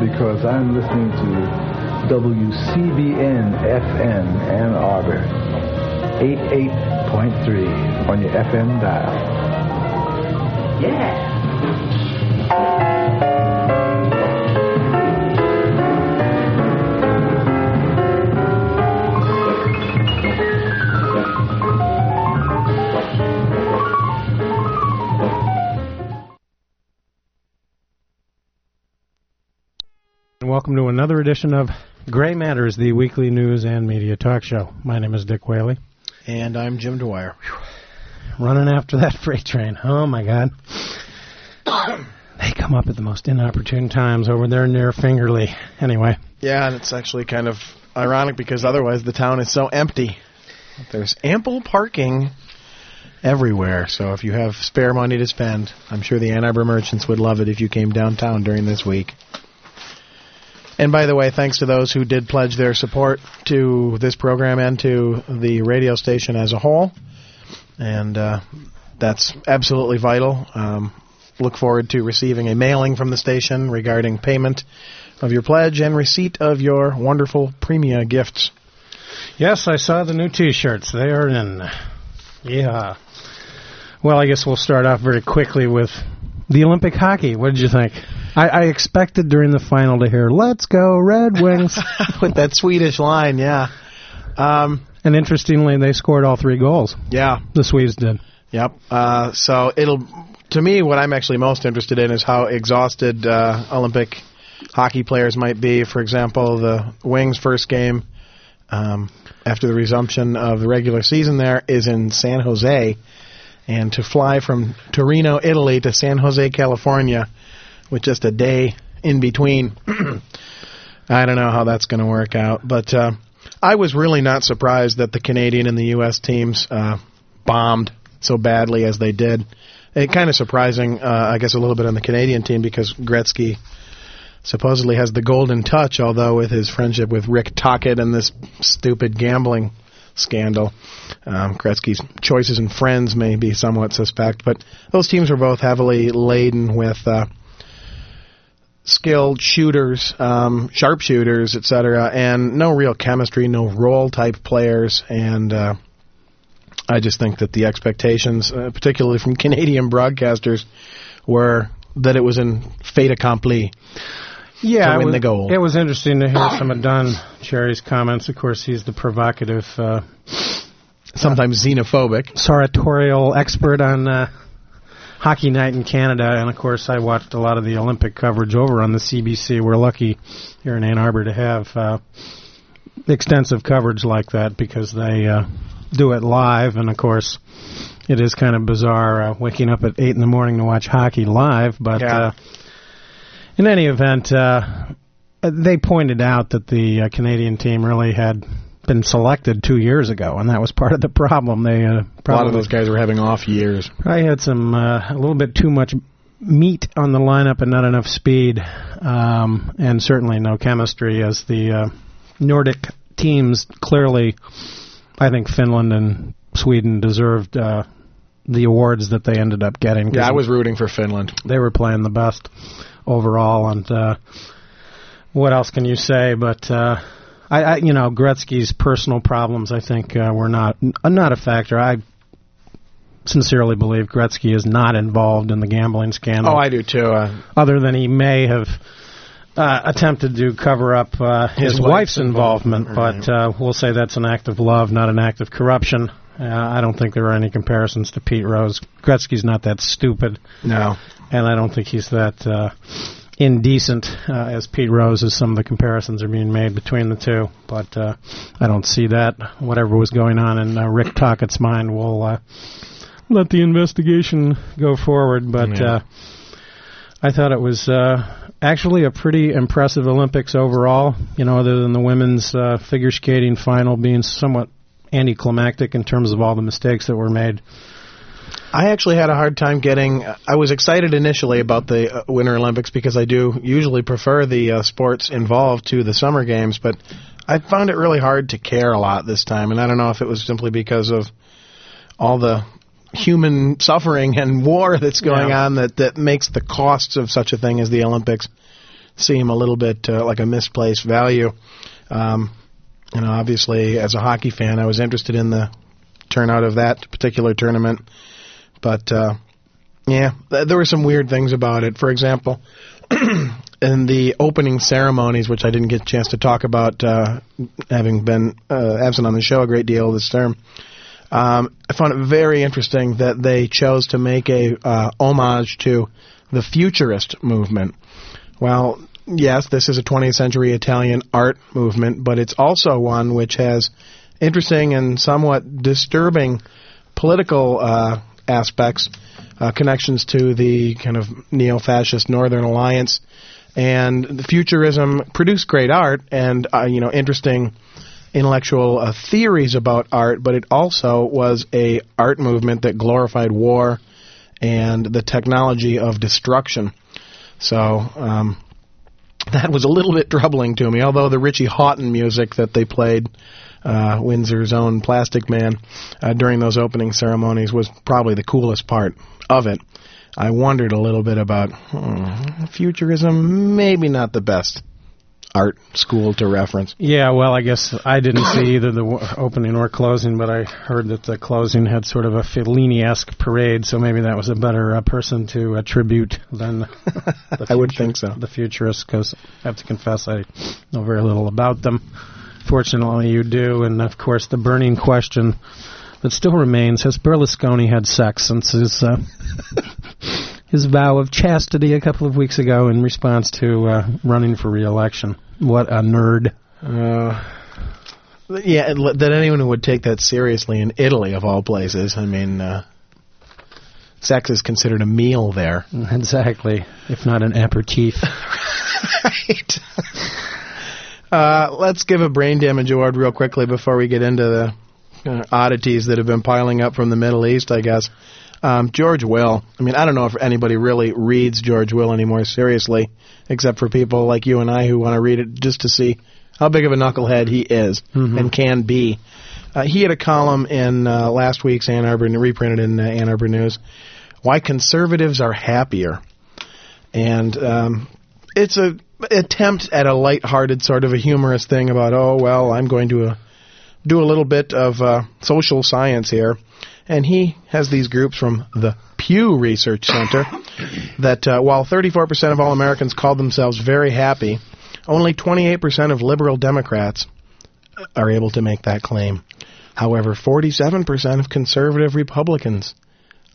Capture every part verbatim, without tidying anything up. Because I'm listening to W C B N F M Ann Arbor, eighty-eight point three on your F M dial. Yeah. Welcome to another edition of Gray Matters, the weekly news and media talk show. My name is Dick Whaley. And I'm Jim Dwyer. Whew. Running after that freight train. Oh, my God. They come up at the most inopportune times over there near Fingerley. Anyway. Yeah, and it's actually kind of ironic because otherwise the town is so empty. There's ample parking everywhere. So if you have spare money to spend, I'm sure the Ann Arbor merchants would love it if you came downtown during this week. And by the way, thanks to those who did pledge their support to this program and to the radio station as a whole. And uh, that's absolutely vital. Um, look forward to receiving a mailing from the station regarding payment of your pledge and receipt of your wonderful premia gifts. Yes, I saw the new T-shirts. They are in. Yeah. Well, I guess we'll start off very quickly with the Olympic hockey. What did you think? I, I expected during the final to hear, "Let's go, Red Wings." With that Swedish line, yeah. Um, and interestingly, they scored all three goals. Yeah. The Swedes did. Yep. Uh, so it'll, to me, what I'm actually most interested in is how exhausted uh, Olympic hockey players might be. For example, the Wings' first game um, after the resumption of the regular season there is in San Jose. And to fly from Torino, Italy to San Jose, California, with just a day in between, I don't know how that's going to work out. But uh, I was really not surprised that the Canadian and the U S teams uh, bombed so badly as they did. It kind of surprising, uh, I guess, a little bit on the Canadian team because Gretzky supposedly has the golden touch, although with his friendship with Rick Tocchet and this stupid gambling scandal. Um, Gretzky's choices and friends may be somewhat suspect, but those teams were both heavily laden with uh, skilled shooters, um, sharpshooters, et cetera, and no real chemistry, no role-type players, and uh, I just think that the expectations, uh, particularly from Canadian broadcasters, were that it was in fait accompli. Yeah, it was, it was interesting to hear some of Don Cherry's comments. Of course, he's the provocative, uh, sometimes uh, xenophobic, sartorial expert on uh, Hockey Night in Canada. And, of course, I watched a lot of the Olympic coverage over on the C B C. We're lucky here in Ann Arbor to have uh, extensive coverage like that because they uh, do it live. And, of course, it is kind of bizarre uh, waking up at eight in the morning to watch hockey live. But yeah. uh, in any event, uh, they pointed out that the uh, Canadian team really had been selected two years ago, and that was part of the problem. They uh, probably, a lot of those guys were having off years. I had some uh, a little bit too much meat on the lineup and not enough speed, um, and certainly no chemistry, as the uh, Nordic teams clearly, I think Finland and Sweden deserved uh, the awards that they ended up getting. Yeah, I was rooting for Finland. They were playing the best overall, and uh, what else can you say? But uh, I, I, you know, Gretzky's personal problems, I think, uh, were not uh, not a factor. I sincerely believe Gretzky is not involved in the gambling scandal. Oh, I do too. Uh, other than he may have uh, attempted to cover up uh, his, his wife's, wife's involvement, involvement. But uh, we'll say that's an act of love, not an act of corruption. Uh, I don't think there are any comparisons to Pete Rose. Gretzky's not that stupid. No. And I don't think he's that uh, indecent, uh, as Pete Rose, as some of the comparisons are being made between the two. But uh, I don't see that. Whatever was going on in uh, Rick Tockett's mind will uh, let the investigation go forward. But yeah. uh, I thought it was uh, actually a pretty impressive Olympics overall, you know, other than the women's uh, figure skating final being somewhat anticlimactic in terms of all the mistakes that were made. I actually had a hard time getting... I was excited initially about the Winter Olympics because I do usually prefer the uh, sports involved to the Summer Games, but I found it really hard to care a lot this time, and I don't know if it was simply because of all the human suffering and war that's going yeah. on that, that makes the costs of such a thing as the Olympics seem a little bit uh, like a misplaced value. Um You know, obviously, as a hockey fan, I was interested in the turnout of that particular tournament. But, uh, yeah, th- there were some weird things about it. For example, in the opening ceremonies, which I didn't get a chance to talk about, uh, having been uh, absent on the show a great deal this term, um, I found it very interesting that they chose to make a uh, homage to the Futurist Movement. Well, yes, this is a twentieth century Italian art movement, but it's also one which has interesting and somewhat disturbing political uh, aspects, uh, connections to the kind of neo-fascist Northern Alliance. And the futurism produced great art and, uh, you know, interesting intellectual uh, theories about art, but it also was a art movement that glorified war and the technology of destruction. So... Um, That was a little bit troubling to me, although the Ritchie Hawtin music that they played, uh, Windsor's own Plastic Man, uh, during those opening ceremonies was probably the coolest part of it. I wondered a little bit about hmm, futurism, maybe not the best art school to reference. Yeah, well, I guess I didn't see either the w- opening or closing, but I heard that the closing had sort of a Fellini-esque parade, so maybe that was a better uh, person to attribute than the future, I would think so. The futurists, because I have to confess I know very little about them. Fortunately, you do, and of course the burning question that still remains, has Berlusconi had sex since his... Uh, his vow of chastity a couple of weeks ago in response to uh, running for re-election. What a nerd. Uh, yeah, that anyone would take that seriously in Italy, of all places. I mean, uh, sex is considered a meal there. Exactly, if not an aperitif. Right. uh, let's give a brain damage award real quickly before we get into the uh, oddities that have been piling up from the Middle East, I guess. Um, George Will. I mean, I don't know if anybody really reads George Will anymore seriously, except for people like you and I who want to read it just to see how big of a knucklehead he is mm-hmm. and can be. Uh, he had a column in uh, last week's Ann Arbor, reprinted in uh, Ann Arbor News, Why Conservatives Are Happier. And um, it's an attempt at a lighthearted sort of a humorous thing about, oh, well, I'm going to uh, do a little bit of uh, social science here. And he has these groups from the Pew Research Center that uh, while thirty-four percent of all Americans called themselves very happy, only twenty-eight percent of liberal Democrats are able to make that claim. However, forty-seven percent of conservative Republicans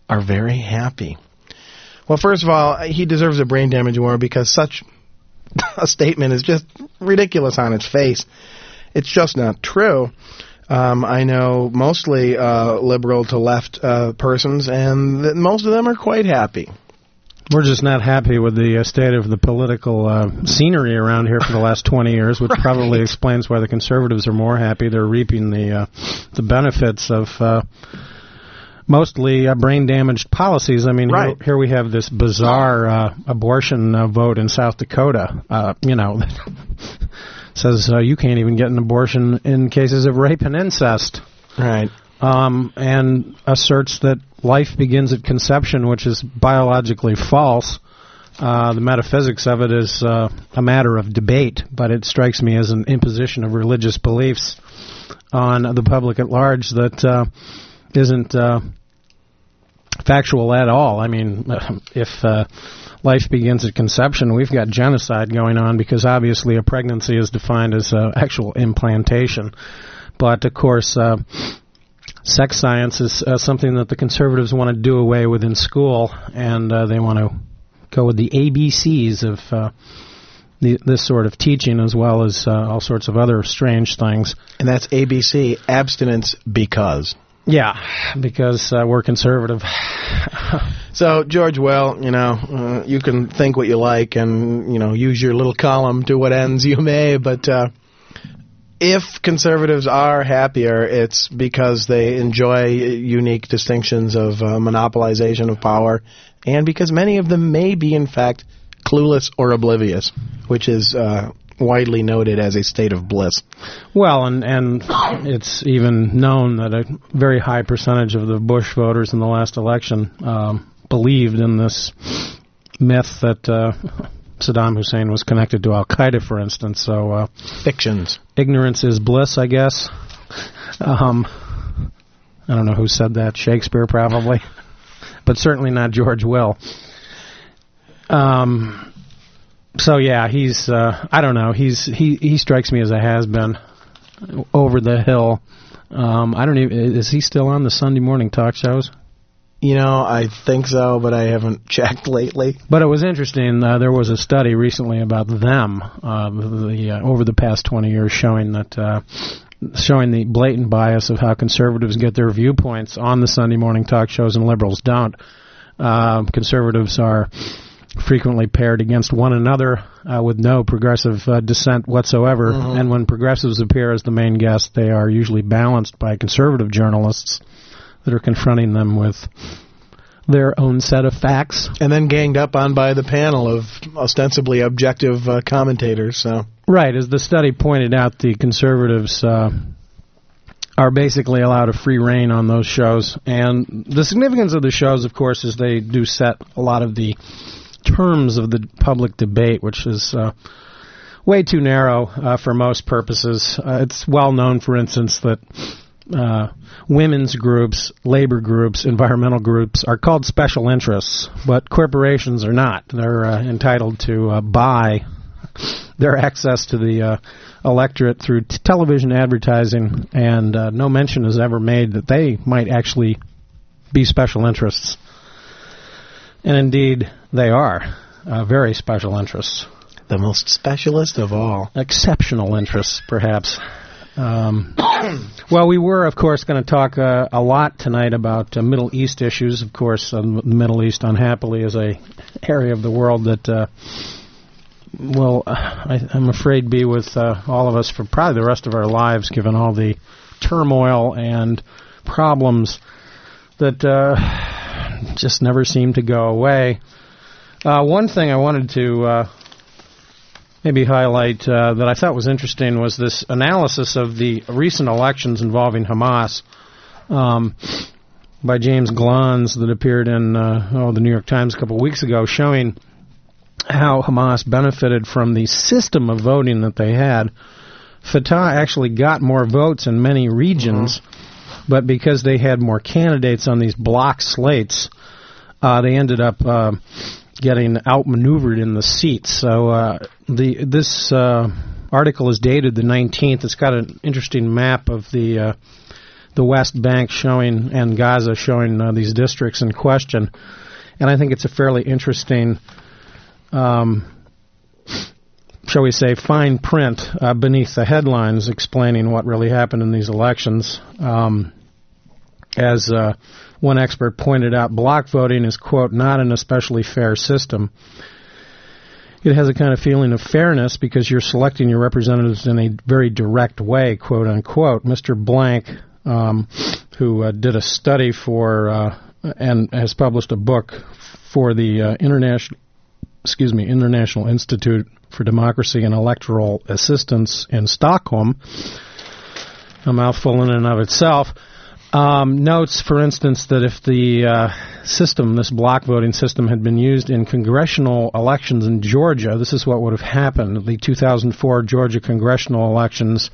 are very happy. Well, first of all, he deserves a brain damage award because such a statement is just ridiculous on its face. It's just not true. Um, I know mostly uh, liberal to left uh, persons, and th- most of them are quite happy. We're just not happy with the uh, state of the political uh, scenery around here for the last twenty years, which right. probably explains why the conservatives are more happy. They're reaping the uh, the benefits of uh, mostly uh, brain-damaged policies. I mean, right. here, here we have this bizarre uh, abortion uh, vote in South Dakota, uh, you know, that says uh, you can't even get an abortion in cases of rape and incest. Right. Um, and asserts that life begins at conception, which is biologically false. Uh, the metaphysics of it is uh, a matter of debate, but it strikes me as an imposition of religious beliefs on the public at large that uh, isn't uh, factual at all. I mean, if uh, life begins at conception, we've got genocide going on because obviously a pregnancy is defined as uh, actual implantation. But, of course... Uh, Sex science is uh, something that the conservatives want to do away with in school, and uh, they want to go with the A B Cs of uh, the, this sort of teaching, as well as uh, all sorts of other strange things. And that's A B C, abstinence because. Yeah, because uh, we're conservative. So, George Will, you know, uh, you can think what you like and, you know, use your little column to what ends you may, but... Uh If conservatives are happier, it's because they enjoy unique distinctions of uh, monopolization of power, and because many of them may be, in fact, clueless or oblivious, which is uh, widely noted as a state of bliss. Well, and, and it's even known that a very high percentage of the Bush voters in the last election um, believed in this myth that... Uh, Saddam Hussein was connected to Al-Qaeda, for instance, so... Uh, Fictions. Ignorance is bliss, I guess. Um, I don't know who said that. Shakespeare, probably. But certainly not George Will. Um, so, yeah, he's... Uh, I don't know. He's He, he strikes me as a has-been. Over the hill. Um, I don't even... Is he still on the Sunday morning talk shows? You know, I think so, but I haven't checked lately. But it was interesting. Uh, there was a study recently about them uh, the, uh, over the past twenty years showing that uh, showing the blatant bias of how conservatives get their viewpoints on the Sunday morning talk shows and liberals don't. Uh, conservatives are frequently paired against one another uh, with no progressive uh, dissent whatsoever. Mm-hmm. And when progressives appear as the main guest, they are usually balanced by conservative journalists that are confronting them with their own set of facts. And then ganged up on by the panel of ostensibly objective uh, commentators. So right. As the study pointed out, the conservatives uh, are basically allowed a free rein on those shows. And the significance of the shows, of course, is they do set a lot of the terms of the public debate, which is... Uh, way too narrow uh, for most purposes. Uh, it's well known, for instance, that uh, women's groups, labor groups, environmental groups are called special interests, but corporations are not. They're uh, entitled to uh, buy their access to the uh, electorate through t- television advertising, and uh, no mention is ever made that they might actually be special interests. And indeed, they are uh, very special interests. The most specialist of all. Exceptional interests, perhaps. Um, well, we were, of course, going to talk uh, a lot tonight about uh, Middle East issues. Of course, uh, the Middle East, unhappily, is a area of the world that uh, will, uh, I, I'm afraid, be with uh, all of us for probably the rest of our lives, given all the turmoil and problems that uh, just never seem to go away. Uh, one thing I wanted to... Uh, maybe highlight uh, that I thought was interesting was this analysis of the recent elections involving Hamas um, by James Glons that appeared in uh, oh, the New York Times a couple of weeks ago, showing how Hamas benefited from the system of voting that they had. Fatah actually got more votes in many regions, mm-hmm. but because they had more candidates on these block slates, uh, they ended up... Uh, getting outmaneuvered in the seats. So uh, the this uh, article is dated the nineteenth. It's got an interesting map of the uh, the West Bank showing and Gaza showing uh, these districts in question. And I think it's a fairly interesting um, shall we say, fine print uh, beneath the headlines explaining what really happened in these elections. Um, as uh, one expert pointed out, block voting is, quote, not an especially fair system. It has a kind of feeling of fairness because you're selecting your representatives in a very direct way, quote, unquote. Mister Blank, um, who uh, did a study for uh, and has published a book for the uh, International excuse me, International Institute for Democracy and Electoral Assistance in Stockholm, a mouthful in and of itself, um, notes, for instance, that if the uh, system, this block voting system, had been used in congressional elections in Georgia, this is what would have happened. The two thousand four Georgia congressional elections,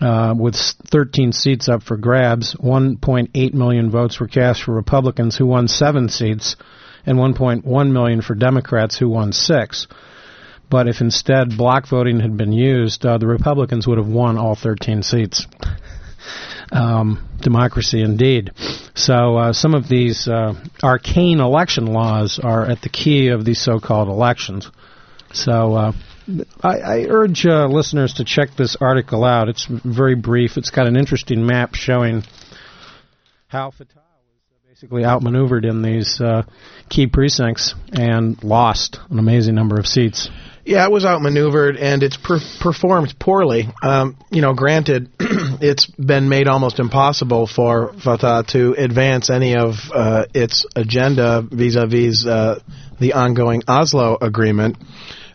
uh, with thirteen seats up for grabs, one point eight million votes were cast for Republicans, who won seven seats, and one point one million for Democrats, who won six. But if instead block voting had been used, uh, the Republicans would have won all thirteen seats. um, democracy indeed. So uh, some of these uh, arcane election laws are at the key of these so-called elections. So uh, I, I urge uh, listeners to check this article out. It's very brief. It's got an interesting map showing how Fatah basically outmaneuvered in these uh, key precincts and lost an amazing number of seats. Yeah, it was outmaneuvered, and it's per- performed poorly. Um, you know, granted, it's been made almost impossible for Fatah to advance any of uh, its agenda vis-a-vis uh, the ongoing Oslo agreement.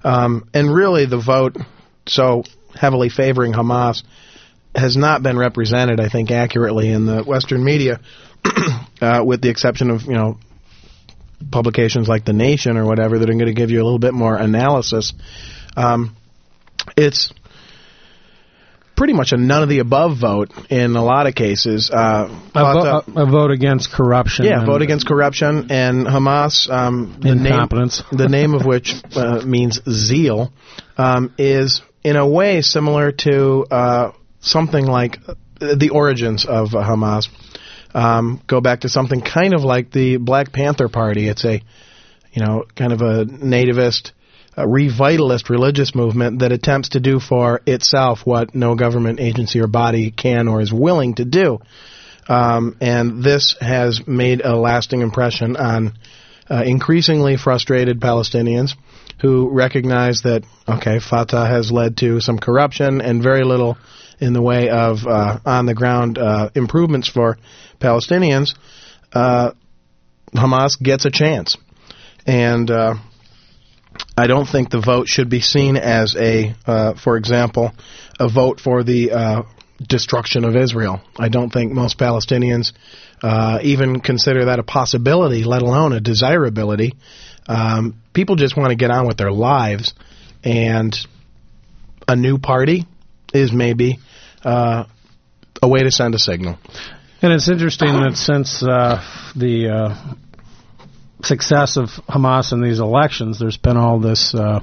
Um, and really, the vote so heavily favoring Hamas has not been represented, I think, accurately in the Western media. Uh, with the exception of, you know, publications like The Nation or whatever that are going to give you a little bit more analysis, um, it's pretty much a none-of-the-above vote in a lot of cases. Uh, a, vo- to, a, a vote against corruption. Yeah, a vote against corruption and Hamas, um, the incompetence. Name, the name of which uh, means zeal, um, is in a way similar to uh, something like the origins of Hamas. Um, go back to something kind of like the Black Panther Party. It's a, you know, kind of a nativist, a revitalist religious movement that attempts to do for itself what no government agency or body can or is willing to do. Um, and this has made a lasting impression on uh, increasingly frustrated Palestinians who recognize that, okay, Fatah has led to some corruption and very little in the way of uh, on-the-ground uh, improvements for Palestinians. uh, Hamas gets a chance. And uh, I don't think the vote should be seen as a, uh, for example, a vote for the uh, destruction of Israel. I don't think most Palestinians uh, even consider that a possibility, let alone a desirability. Um, people just want to get on with their lives, and a new party is maybe uh, a way to send a signal. And it's interesting that since uh, the uh, success of Hamas in these elections, there's been all this, uh,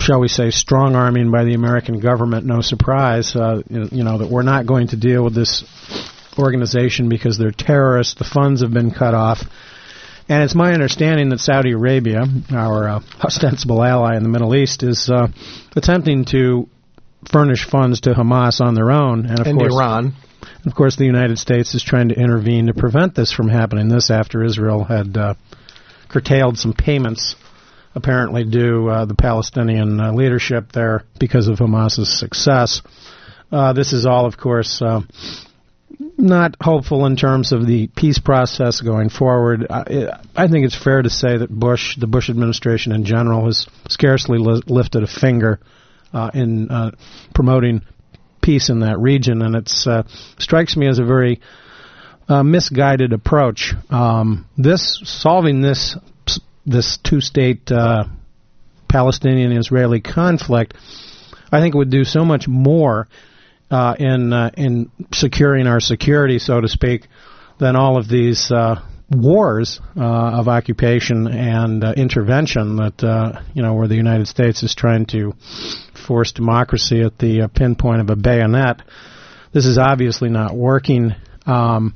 shall we say, strong-arming by the American government, no surprise, uh, you know, that we're not going to deal with this organization because they're terrorists, the funds have been cut off. And it's my understanding that Saudi Arabia, our uh, ostensible ally in the Middle East, is uh, attempting to furnish funds to Hamas on their own. And, of and course, Iran. Of course, the United States is trying to intervene to prevent this from happening. This after Israel had uh, curtailed some payments, apparently due uh, the Palestinian uh, leadership there because of Hamas's success. Uh, this is all, of course... Uh, Not hopeful in terms of the peace process going forward. I, I think it's fair to say that Bush, the Bush administration in general, has scarcely li- lifted a finger uh, in uh, promoting peace in that region, and it uh, strikes me as a very uh, misguided approach. Um, this solving this this two-state uh, Palestinian-Israeli conflict, I think, would do so much more Uh, in uh, in securing our security, so to speak, than all of these uh, wars uh, of occupation and uh, intervention that uh, you know, where the United States is trying to force democracy at the uh, pinpoint of a bayonet. This is obviously not working. Um,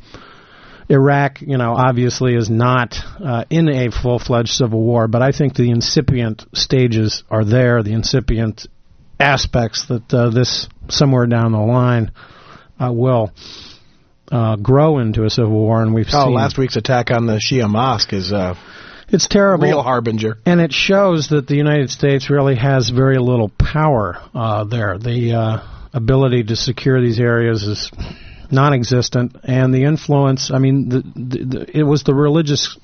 Iraq, you know, obviously is not uh, in a full-fledged civil war, but I think the incipient stages are there, the incipient aspects that uh, this, somewhere down the line, uh, will uh, grow into a civil war, and we've oh, seen... Oh, last week's attack on the Shia mosque is... Uh It's terrible. Real harbinger. And it shows that the United States really has very little power uh, there. The uh, ability to secure these areas is non-existent. And the influence, I mean, the, the, the, it was the religious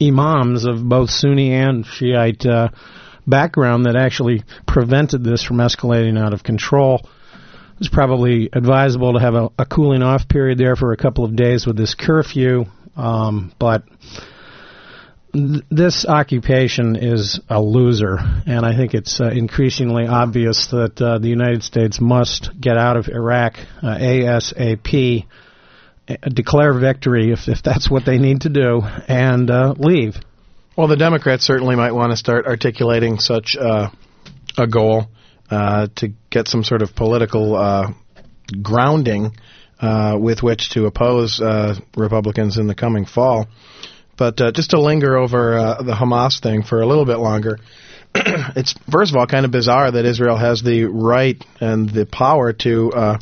imams of both Sunni and Shiite uh, background that actually prevented this from escalating out of control. It was probably advisable to have a, a cooling-off period there for a couple of days with this curfew. Um, but... This occupation is a loser, and I think it's uh, increasingly obvious that uh, the United States must get out of Iraq uh, ASAP, uh, declare victory if, if that's what they need to do, and uh, leave. Well, the Democrats certainly might want to start articulating such uh, a goal uh, to get some sort of political uh, grounding uh, with which to oppose uh, Republicans in the coming fall. But uh, just to linger over uh, the Hamas thing for a little bit longer, it's, first of all, kind of bizarre that Israel has the right and the power to uh,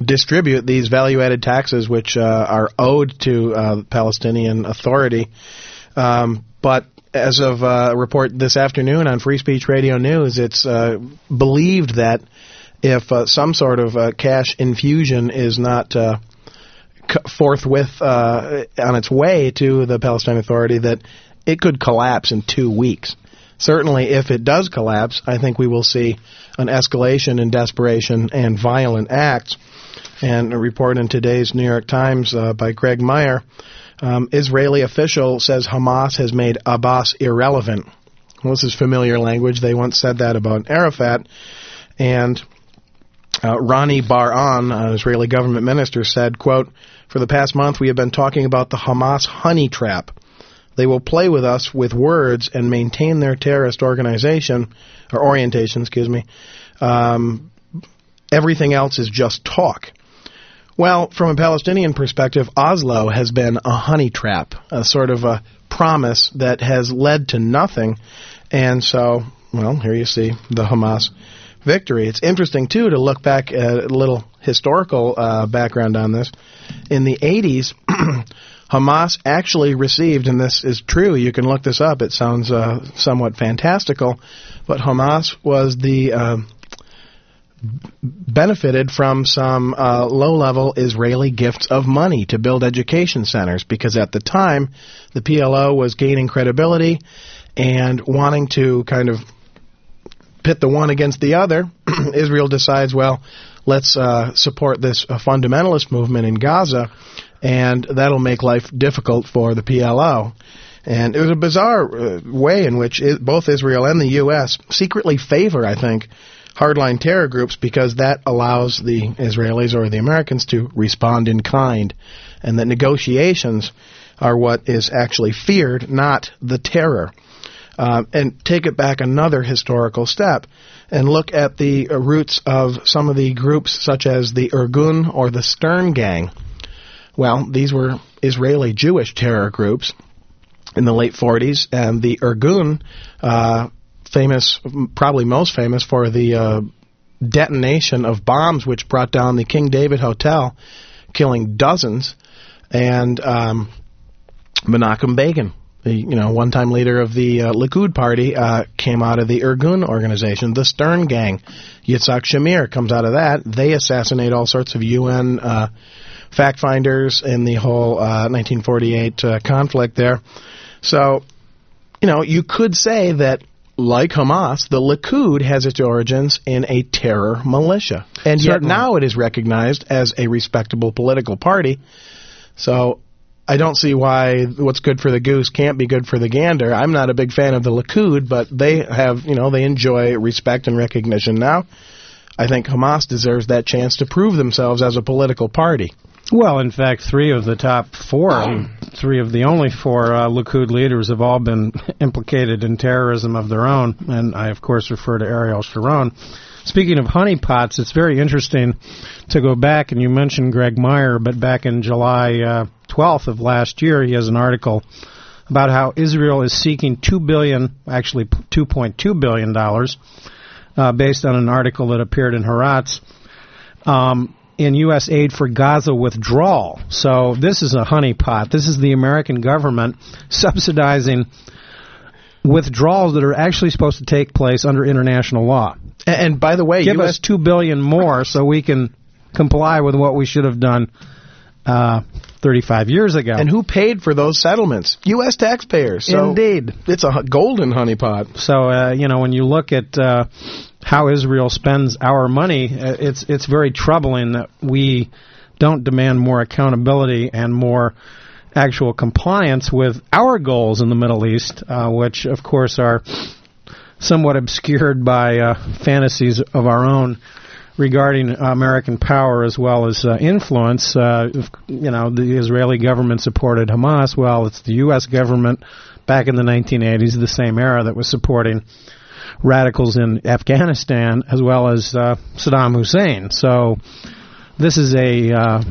distribute these value-added taxes which uh, are owed to uh, the Palestinian Authority. Um, but as of uh, a report this afternoon on Free Speech Radio News, it's uh, believed that if uh, some sort of uh, cash infusion is not... Uh, forthwith uh, on its way to the Palestinian Authority, that it could collapse in two weeks. Certainly, if it does collapse, I think we will see an escalation in desperation and violent acts. And a report in today's New York Times uh, by Greg Meyer, um, Israeli official says Hamas has made Abbas irrelevant. Well, this is familiar language. They once said that about Arafat. And... Uh, Ronnie Bar-On, an Israeli government minister, said, quote, "For the past month we have been talking about the Hamas honey trap. They will play with us with words and maintain their terrorist organization, or orientation, excuse me. Um, everything else is just talk." Well, from a Palestinian perspective, Oslo has been a honey trap, a sort of a promise that has led to nothing. And so, well, here you see the Hamas victory. It's interesting, too, to look back at a little historical uh, background on this. In the eighties, Hamas actually received, and this is true, you can look this up, it sounds uh, somewhat fantastical, but Hamas was the uh, benefited from some uh, low-level Israeli gifts of money to build education centers, because at the time, the P L O was gaining credibility and wanting to kind of pit the one against the other. Israel decides, well, let's uh, support this uh, fundamentalist movement in Gaza, and that'll make life difficult for the P L O. And it was a bizarre uh, way in which it, both Israel and the U S secretly favor, I think, hardline terror groups, because that allows the Israelis or the Americans to respond in kind, and that negotiations are what is actually feared, not the terror. Uh, and take it back another historical step and look at the uh, roots of some of the groups such as the Irgun or the Stern Gang. Well, these were Israeli Jewish terror groups in the late forties, and the Irgun, uh, famous, probably most famous for the uh, detonation of bombs which brought down the King David Hotel, killing dozens, and um, Menachem Begin, the you know, one-time leader of the uh, Likud party, uh, came out of the Irgun organization. The Stern Gang, Yitzhak Shamir, comes out of that. They assassinate all sorts of U N uh, fact-finders in the whole uh, nineteen forty-eight uh, conflict there. So, you know, you could say that, like Hamas, the Likud has its origins in a terror militia. And yet Certainly. Now it is recognized as a respectable political party. So... I don't see why what's good for the goose can't be good for the gander. I'm not a big fan of the Likud, but they have, you know, they enjoy respect and recognition now. I think Hamas deserves that chance to prove themselves as a political party. Well, in fact, three of the top four, three of the only four uh, Likud leaders have all been implicated in terrorism of their own, and I, of course, refer to Ariel Sharon. Speaking of honeypots, it's very interesting to go back, and you mentioned Greg Meyer, but back in July uh, twelfth of last year, he has an article about how Israel is seeking two billion dollars, actually two point two billion dollars, uh, based on an article that appeared in Haaretz, um, in U S aid for Gaza withdrawal. So this is a honeypot. This is the American government subsidizing withdrawals that are actually supposed to take place under international law. And, and by the way, give U S us two billion dollars more so we can comply with what we should have done uh, thirty-five years ago. And who paid for those settlements? U S taxpayers. So indeed. It's a golden honeypot. So, uh, you know, when you look at uh, how Israel spends our money, it's it's very troubling that we don't demand more accountability and more actual compliance with our goals in the Middle East, uh, which, of course, are somewhat obscured by uh, fantasies of our own regarding American power as well as uh, influence. Uh, if, you know, the Israeli government supported Hamas. Well, it's the U S government back in the nineteen eighties, the same era, that was supporting radicals in Afghanistan as well as uh, Saddam Hussein. So this is a uh,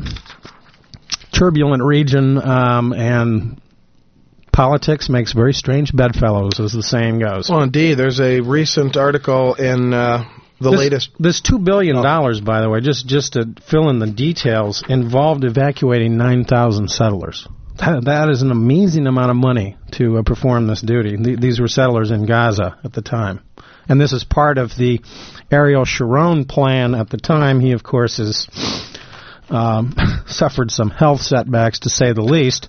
turbulent region, um, and politics makes very strange bedfellows, as the saying goes. Well, indeed. There's a recent article in uh, the this, latest... This two billion dollars, oh. by the way, just, just to fill in the details, involved evacuating nine thousand settlers. That, that is an amazing amount of money to uh, perform this duty. Th- these were settlers in Gaza at the time. And this is part of the Ariel Sharon plan at the time. He, of course, has um, suffered some health setbacks, to say the least.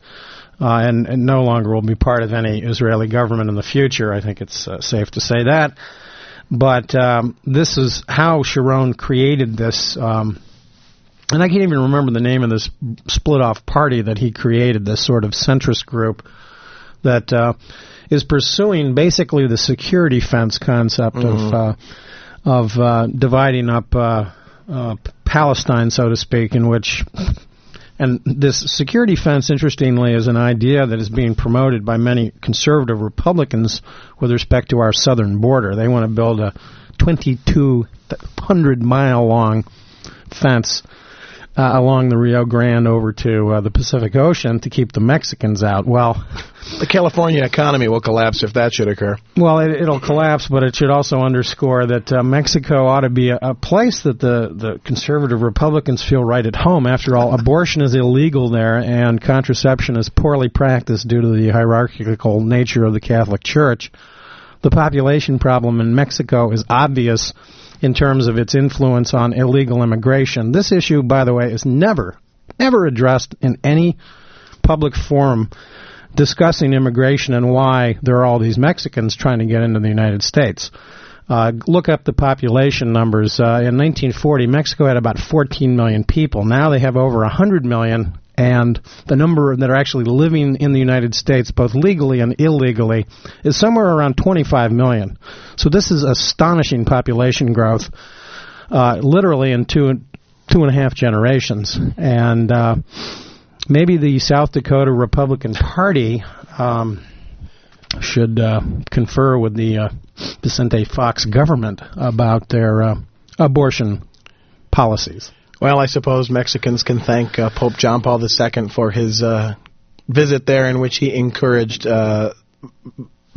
Uh, and, and no longer will be part of any Israeli government in the future. I think it's uh, safe to say that. But um, this is how Sharon created this. Um, and I can't even remember the name of this split-off party that he created, this sort of centrist group that uh, is pursuing basically the security fence concept mm-hmm. of, uh, of uh, dividing up uh, uh, Palestine, so to speak, in which... And this security fence, interestingly, is an idea that is being promoted by many conservative Republicans with respect to our southern border. They want to build a twenty-two hundred mile long fence uh, along the Rio Grande over to uh, the Pacific Ocean to keep the Mexicans out. Well, the California economy will collapse if that should occur. Well, it, it'll collapse, but it should also underscore that uh, Mexico ought to be a, a place that the, the conservative Republicans feel right at home. After all, abortion is illegal there, and contraception is poorly practiced due to the hierarchical nature of the Catholic Church. The population problem in Mexico is obvious in terms of its influence on illegal immigration. This issue, by the way, is never, never addressed in any public forum discussing immigration and why there are all these Mexicans trying to get into the United States. Uh, look up the population numbers. Uh, in nineteen forty, Mexico had about fourteen million people. Now they have over one hundred million, and the number that are actually living in the United States, both legally and illegally, is somewhere around twenty-five million. So this is astonishing population growth, uh, literally in two, two and a half generations. And... Uh, Maybe the South Dakota Republican Party um, should uh, confer with the uh, Vicente Fox government about their uh, abortion policies. Well, I suppose Mexicans can thank uh, Pope John Paul the Second for his uh, visit there, in which he encouraged uh,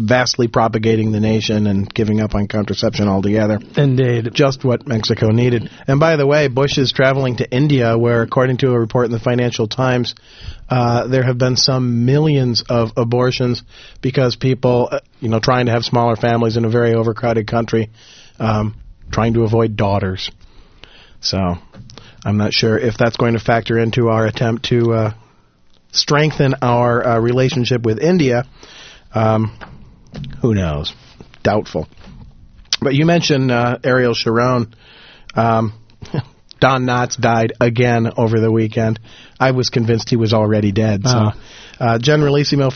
vastly propagating the nation and giving up on contraception altogether. Indeed. Just what Mexico needed. And by the way, Bush is traveling to India, where, according to a report in the Financial Times, uh, there have been some millions of abortions because people, uh, you know, trying to have smaller families in a very overcrowded country, um, trying to avoid daughters. So I'm not sure if that's going to factor into our attempt to uh, strengthen our uh, relationship with India. Um Who knows? Doubtful. But you mentioned uh, Ariel Sharon. Um, Don Knotts died again over the weekend. I was convinced he was already dead. Uh-huh. So, uh, Generalissimo